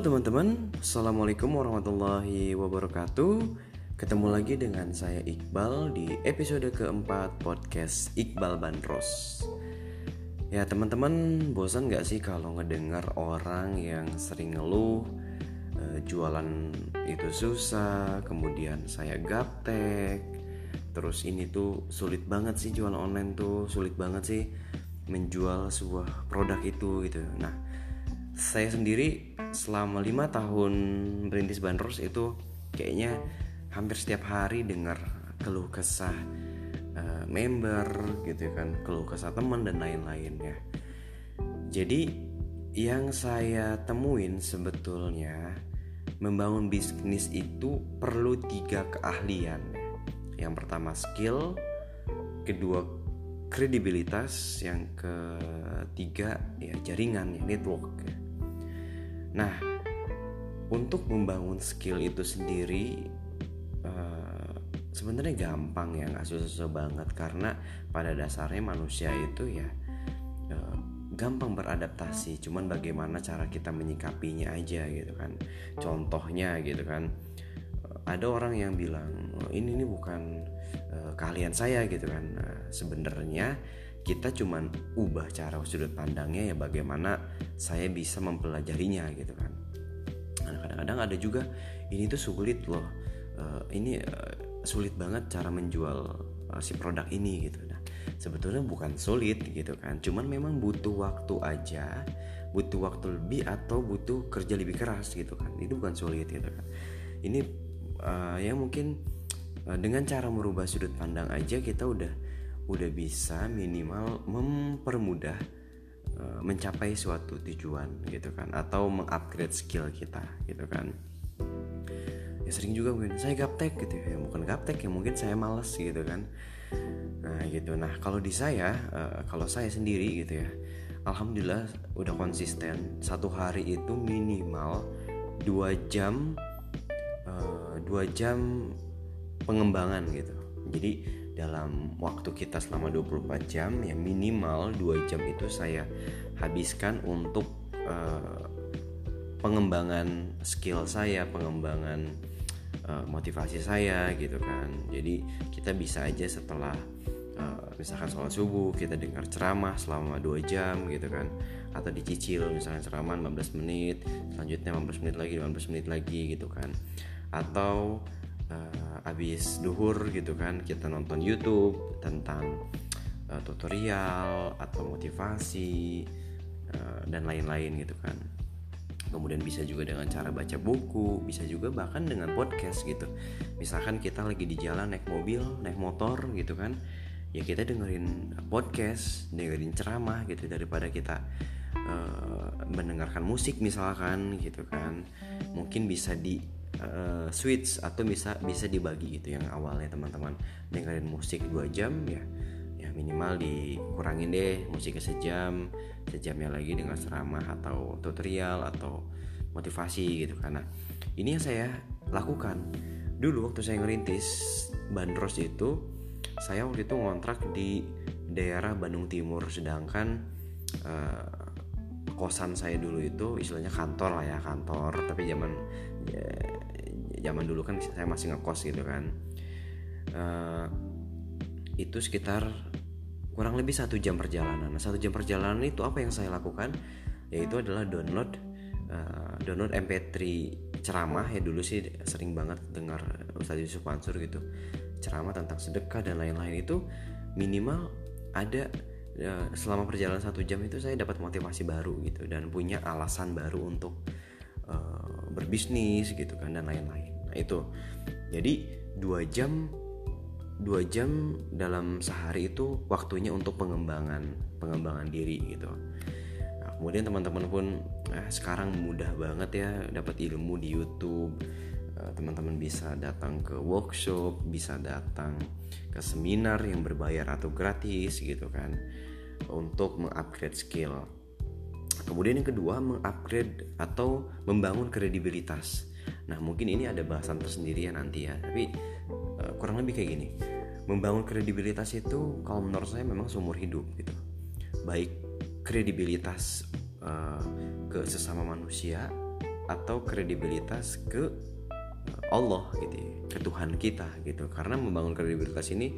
Halo teman-teman, Assalamualaikum warahmatullahi wabarakatuh. Ketemu lagi dengan saya Iqbal di episode keempat podcast Iqbal Bandros. Ya teman-teman, bosan gak sih kalau ngedengar orang yang sering ngeluh jualan itu susah, kemudian saya gaptek, terus ini tuh sulit banget sih jualan online tuh, sulit banget sih menjual sebuah produk itu gitu. Nah, saya sendiri selama 5 tahun merintis Bandros itu kayaknya hampir setiap hari dengar keluh kesah member gitu kan, keluh kesah teman dan lain-lain ya. Jadi yang saya temuin sebetulnya membangun bisnis itu perlu 3 keahlian. Yang pertama skill, kedua kredibilitas, yang ketiga ya jaringan ya, network. Nah, untuk membangun skill itu sendiri sebenarnya gampang ya, nggak susah-susah banget karena pada dasarnya manusia itu ya gampang beradaptasi, cuman bagaimana cara kita menyikapinya aja gitu kan. Contohnya gitu kan, ada orang yang bilang ini bukan keahlian saya gitu kan. Sebenarnya kita cuman ubah cara sudut pandangnya ya, bagaimana saya bisa mempelajarinya gitu kan. Kadang-kadang ada juga ini tuh sulit loh, ini sulit banget cara menjual si produk ini gitu. Nah, sebetulnya bukan sulit gitu kan, cuman memang butuh waktu aja, butuh waktu lebih atau butuh kerja lebih keras gitu kan. Itu bukan sulit gitu kan. Ini ya mungkin dengan cara merubah sudut pandang aja kita udah bisa minimal mempermudah mencapai suatu tujuan gitu kan, atau mengupgrade skill kita gitu kan. Ya sering juga mungkin saya gaptek gitu ya, bukan gaptek ya, mungkin saya malas gitu kan. Nah gitu. Nah kalau di saya, kalau saya sendiri gitu ya, alhamdulillah udah konsisten. Satu hari itu minimal 2 jam pengembangan gitu. Jadi dalam waktu kita selama 24 jam ya minimal 2 jam itu saya habiskan untuk pengembangan skill saya, pengembangan motivasi saya gitu kan. Jadi kita bisa aja setelah misalkan sholat subuh kita dengar ceramah selama 2 jam gitu kan, atau dicicil misalkan ceramah 15 menit, selanjutnya 15 menit lagi, 15 menit lagi gitu kan. Atau abis duhur gitu kan kita nonton YouTube tentang tutorial atau motivasi dan lain-lain gitu kan. Kemudian bisa juga dengan cara baca buku, bisa juga bahkan dengan podcast gitu. Misalkan kita lagi di jalan naik mobil, naik motor gitu kan, ya kita dengerin podcast, dengerin ceramah gitu, daripada kita mendengarkan musik misalkan gitu kan. Mungkin bisa di switch atau bisa dibagi gitu. Yang awalnya teman-teman dengerin musik 2 jam ya minimal dikurangin deh musiknya sejam, sejamnya lagi dengan ceramah atau tutorial atau motivasi gitu. Karena ini yang saya lakukan dulu waktu saya ngerintis Bandros itu, saya waktu itu ngontrak di daerah Bandung Timur, sedangkan kosan saya dulu itu istilahnya kantor lah ya, kantor, tapi zaman dulu kan saya masih ngekos gitu kan. Itu sekitar kurang lebih 1 jam perjalanan. 1 jam perjalanan itu apa yang saya lakukan? Yaitu adalah download MP3 ceramah. Ya dulu sih sering banget dengar Ustaz Yusuf Mansur gitu, ceramah tentang sedekah dan lain-lain. Itu minimal ada selama perjalanan 1 jam itu saya dapat motivasi baru gitu, dan punya alasan baru untuk berbisnis gitu kan, dan lain-lain. Nah itu. Jadi 2 jam dalam sehari itu waktunya untuk pengembangan diri gitu. Nah, kemudian teman-teman pun sekarang mudah banget ya dapat ilmu di YouTube. Teman-teman bisa datang ke workshop, bisa datang ke seminar yang berbayar atau gratis gitu kan, untuk mengupgrade skill. Kemudian yang kedua, mengupgrade atau membangun kredibilitas. Nah mungkin ini ada bahasan tersendiri ya nanti ya, tapi kurang lebih kayak gini. Membangun kredibilitas itu kalau menurut saya memang seumur hidup gitu. Baik kredibilitas ke sesama manusia atau kredibilitas ke Allah gitu ya, ke Tuhan kita gitu. Karena membangun kredibilitas ini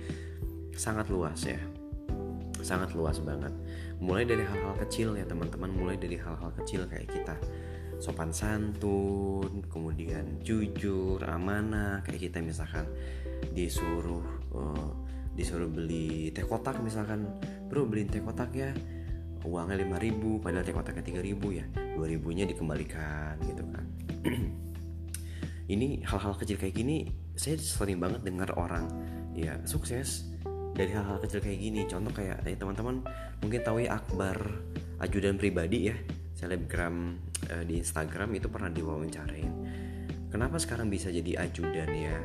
sangat luas ya, sangat luas banget. Mulai dari hal-hal kecil ya teman-teman, mulai dari hal-hal kecil kayak kita sopan santun, kemudian jujur, amanah. Kayak kita misalkan disuruh beli teh kotak misalkan, bro beliin teh kotak ya, uangnya 5.000 padahal teh kotaknya 3.000 ya, 2.000-nya dikembalikan gitu kan. Ini hal-hal kecil kayak gini saya sering banget dengar orang ya sukses dari hal-hal kecil kayak gini. Contoh kayak ya, teman-teman mungkin tahu ya Akbar, ajudan pribadi ya selebgram di Instagram, itu pernah diwawancarain kenapa sekarang bisa jadi ajudan ya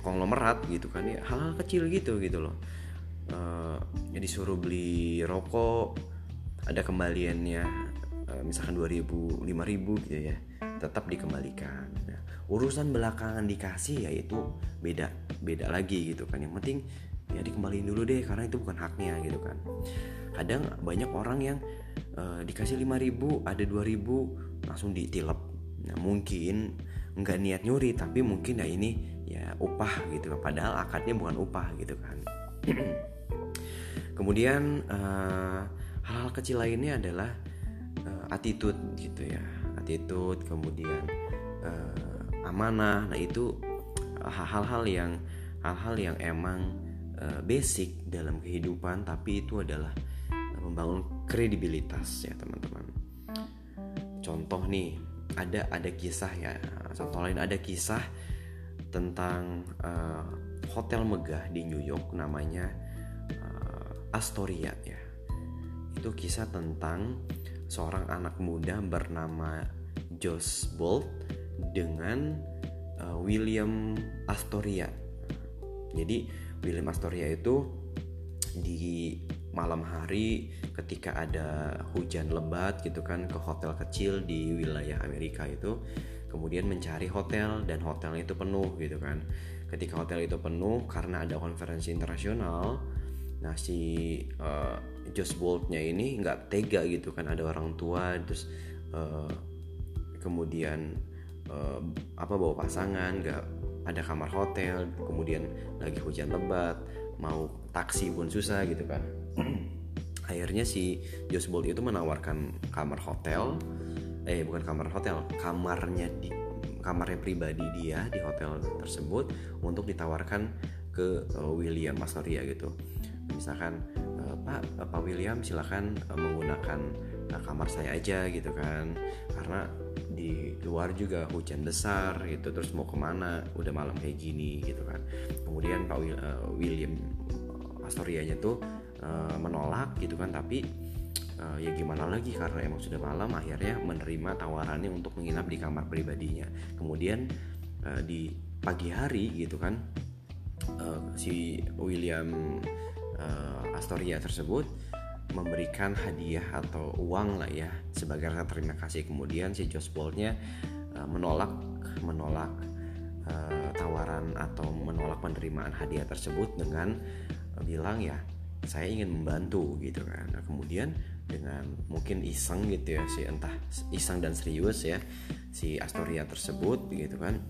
konglomerat gitu kan ya, hal-hal kecil gitu loh. Jadi suruh beli rokok ada kembaliannya, misalkan 2.000 5.000 gitu ya, tetap dikembalikan. Nah, urusan belakangan dikasih ya itu beda lagi gitu kan, yang penting ya dikembaliin dulu deh karena itu bukan haknya gitu kan. Kadang banyak orang yang dikasih 5.000 ada 2.000 langsung ditilep. Nah, mungkin nggak niat nyuri tapi mungkin ya ini ya upah gitu kan, padahal akadnya bukan upah gitu kan. Kemudian hal-hal kecil lainnya adalah attitude gitu ya, attitude, kemudian amanah. Nah itu hal-hal yang emang basic dalam kehidupan, tapi itu adalah membangun kredibilitas ya teman-teman. Contoh nih ada kisah ya, contoh lain ada kisah tentang hotel megah di New York namanya Astoria ya. Itu kisah tentang seorang anak muda bernama Josh Bolt dengan William Astoria. Jadi William Astoria itu di malam hari ketika ada hujan lebat gitu kan ke hotel kecil di wilayah Amerika itu, kemudian mencari hotel dan hotelnya itu penuh gitu kan. Ketika hotel itu penuh karena ada konferensi internasional, nah si Josh Bolt-nya ini nggak tega gitu kan, ada orang tua terus kemudian bawa pasangan, nggak ada kamar hotel, kemudian lagi hujan lebat mau taksi pun susah gitu kan. Akhirnya si Josh Bolt itu menawarkan kamarnya pribadi dia di hotel tersebut untuk ditawarkan ke William Astoria gitu. Misalkan Pak William silakan menggunakan kamar saya aja gitu kan, karena di luar juga hujan besar gitu, terus mau kemana udah malam kayak gini gitu kan. Kemudian Pak William Astorianya tuh menolak gitu kan, tapi ya gimana lagi karena emang sudah malam, akhirnya menerima tawarannya untuk menginap di kamar pribadinya. Kemudian di pagi hari gitu kan si William Astoria tersebut memberikan hadiah atau uang lah ya sebagai rasa terima kasih. Kemudian si Josh Bolt-nya menolak tawaran atau menolak penerimaan hadiah tersebut dengan bilang ya saya ingin membantu gitu kan. Nah, kemudian dengan mungkin iseng gitu ya, si entah iseng dan serius ya si Astoria tersebut gitu kan.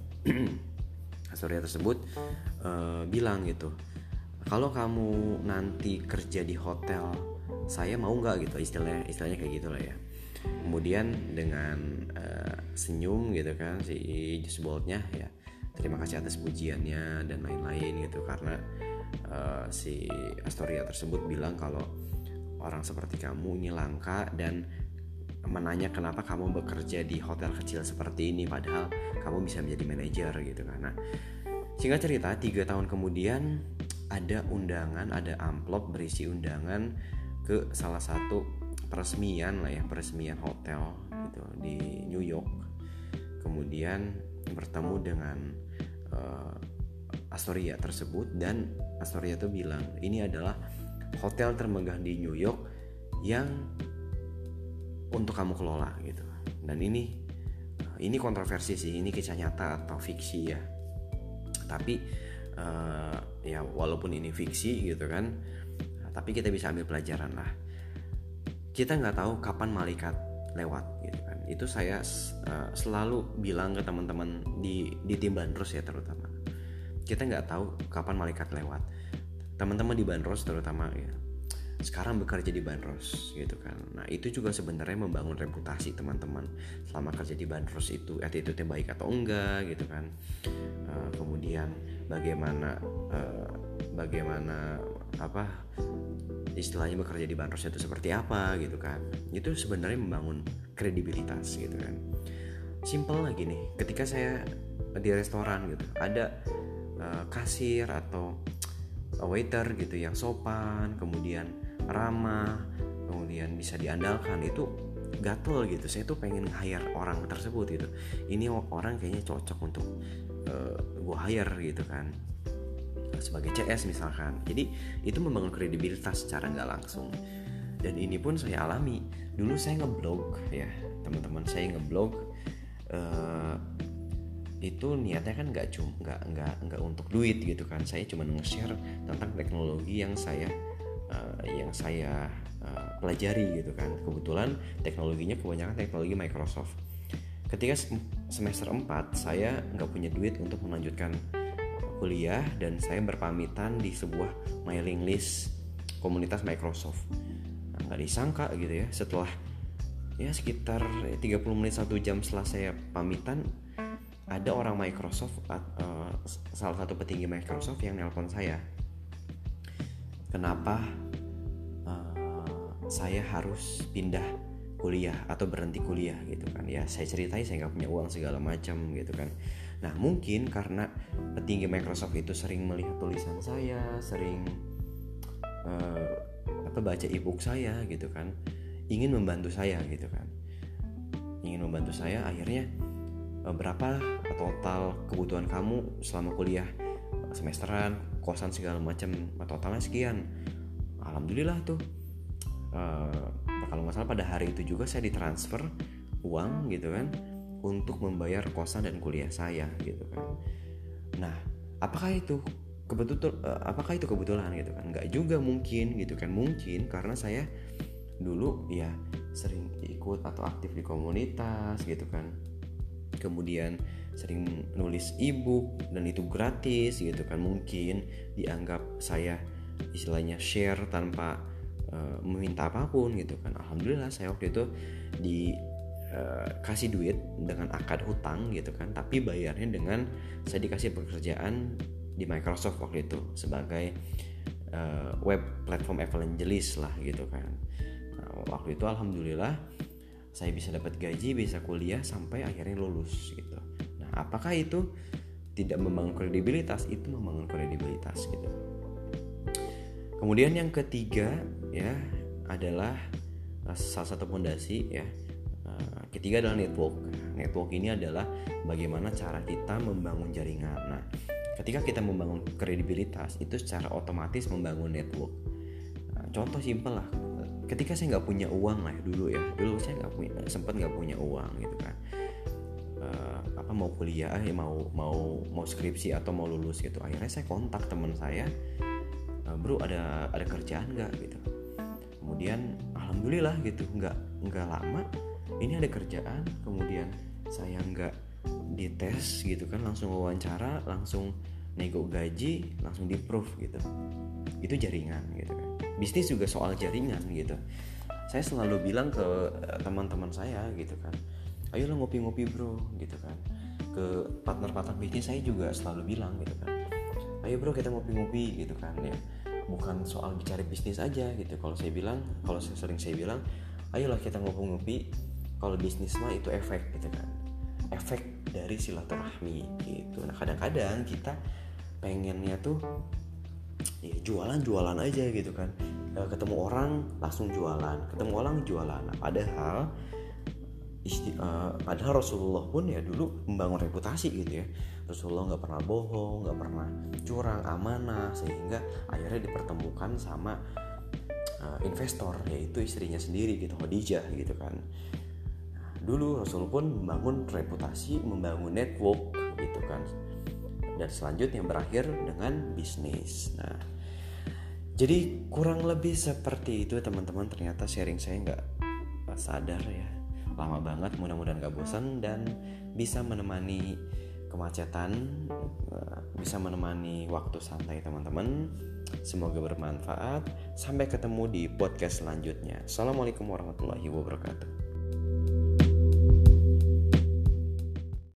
Astoria tersebut bilang gitu, kalau kamu nanti kerja di hotel saya mau nggak gitu, istilahnya kayak gitulah ya. Kemudian dengan senyum gitu kan si Josh Bolt-nya ya, terima kasih atas pujiannya dan lain-lain gitu, karena si Astoria tersebut bilang kalau orang seperti kamu ini langka dan menanya kenapa kamu bekerja di hotel kecil seperti ini padahal kamu bisa menjadi manajer gitu kan. Nah, singkat cerita 3 tahun kemudian ada amplop berisi undangan ke salah satu peresmian hotel gitu di New York. Kemudian bertemu dengan Astoria tersebut, dan Astoria itu bilang ini adalah hotel termegah di New York yang untuk kamu kelola gitu. Dan ini kontroversi sih, ini kisah nyata atau fiksi ya. Tapi ya walaupun ini fiksi gitu kan, tapi kita bisa ambil pelajaran lah. Kita nggak tahu kapan malaikat lewat gitu kan. itu saya selalu bilang ke teman-teman di tim Bandros ya, terutama kita nggak tahu kapan malaikat lewat. Teman-teman di Bandros terutama ya, sekarang bekerja di Bandros gitu kan. Nah itu juga sebenarnya membangun reputasi teman-teman. Selama kerja di Bandros itu attitude-nya baik atau enggak gitu kan. Kemudian bagaimana apa istilahnya bekerja di Bandros itu seperti apa gitu kan. Itu sebenarnya membangun kredibilitas gitu kan. Simple lagi nih, ketika saya di restoran gitu ada kasir atau waiter gitu yang sopan, kemudian ramah, kemudian bisa diandalkan, itu gatel gitu. Saya tuh pengen hire orang tersebut gitu. Ini orang kayaknya cocok untuk gue hire gitu kan, sebagai CS misalkan. Jadi itu membangun kredibilitas secara nggak langsung. Dan ini pun saya alami. Dulu saya ngeblog ya teman-teman, saya ngeblog itu niatnya kan nggak untuk duit gitu kan. Saya cuma nge-share tentang teknologi yang saya pelajari gitu kan. Kebetulan teknologinya kebanyakan teknologi Microsoft. Ketika semester 4 saya nggak punya duit untuk melanjutkan kuliah dan saya berpamitan di sebuah mailing list komunitas Microsoft. Nah, nggak disangka gitu ya, setelah ya sekitar 30 menit 1 jam setelah saya pamitan, ada orang Microsoft, salah satu petinggi Microsoft yang nelpon saya. Kenapa saya harus pindah kuliah atau berhenti kuliah gitu kan. Ya saya ceritain saya gak punya uang segala macam gitu kan. Nah mungkin karena petinggi Microsoft itu sering melihat tulisan saya, sering baca e-book saya gitu kan, ingin membantu saya gitu kan. Ingin membantu saya, akhirnya berapa total kebutuhan kamu selama kuliah semesteran, kosan segala macam, totalnya sekian. Alhamdulillah tuh kalau nggak salah pada hari itu juga saya ditransfer uang gitu kan untuk membayar kosan dan kuliah saya gitu kan. Nah apakah itu kebetulan gitu kan? Nggak juga mungkin gitu kan. Mungkin karena saya dulu ya sering ikut atau aktif di komunitas gitu kan, kemudian sering nulis e-book dan itu gratis gitu kan. Mungkin dianggap saya istilahnya share tanpa meminta apapun gitu kan. Alhamdulillah saya waktu itu dikasih duit dengan akad hutang gitu kan, tapi bayarnya dengan saya dikasih pekerjaan di Microsoft waktu itu sebagai web platform evangelist lah gitu kan. Nah, waktu itu alhamdulillah saya bisa dapat gaji, bisa kuliah sampai akhirnya lulus gitu. Nah, apakah itu tidak membangun kredibilitas? Itu membangun kredibilitas gitu. Kemudian yang ketiga ya adalah salah satu fondasi ya. Ketiga adalah network. Network ini adalah bagaimana cara kita membangun jaringan. Nah, ketika kita membangun kredibilitas itu secara otomatis membangun network. Nah, contoh simpel lah. Ketika saya nggak punya uang lah dulu saya nggak punya uang gitu kan, mau kuliah, mau skripsi atau mau lulus gitu, akhirnya saya kontak teman saya, bro ada kerjaan nggak gitu. Kemudian alhamdulillah gitu nggak lama ini ada kerjaan, kemudian saya nggak dites gitu kan, langsung wawancara, langsung nego gaji, langsung di-proof gitu. Itu jaringan gitu kan. Bisnis juga soal jaringan gitu. Saya selalu bilang ke teman-teman saya gitu kan, ayolah ngopi-ngopi bro gitu kan. Ke partner-partner bisnis saya juga selalu bilang gitu kan, ayo bro kita ngopi-ngopi gitu kan ya. Bukan soal bicara bisnis aja gitu. Kalau saya bilang ayolah kita ngopi-ngopi, kalau bisnis mah itu efek gitu kan, efek dari silaturahmi gitu. Nah kadang-kadang kita pengennya tuh ya jualan aja gitu kan, ketemu orang langsung jualan, ketemu orang jualan. Nah, padahal Rasulullah pun ya dulu membangun reputasi gitu ya. Rasulullah nggak pernah bohong, nggak pernah curang, amanah, sehingga akhirnya dipertemukan sama investor yaitu istrinya sendiri gitu, Khadijah gitu kan. Nah, dulu Rasul pun membangun reputasi, membangun network gitu kan, dan selanjutnya berakhir dengan bisnis. Nah, jadi kurang lebih seperti itu teman-teman. Ternyata sharing saya nggak sadar ya. lama banget. Mudah-mudahan gak bosan dan bisa menemani kemacetan, bisa menemani waktu santai teman-teman. Semoga bermanfaat. Sampai ketemu di podcast selanjutnya. Assalamualaikum warahmatullahi wabarakatuh.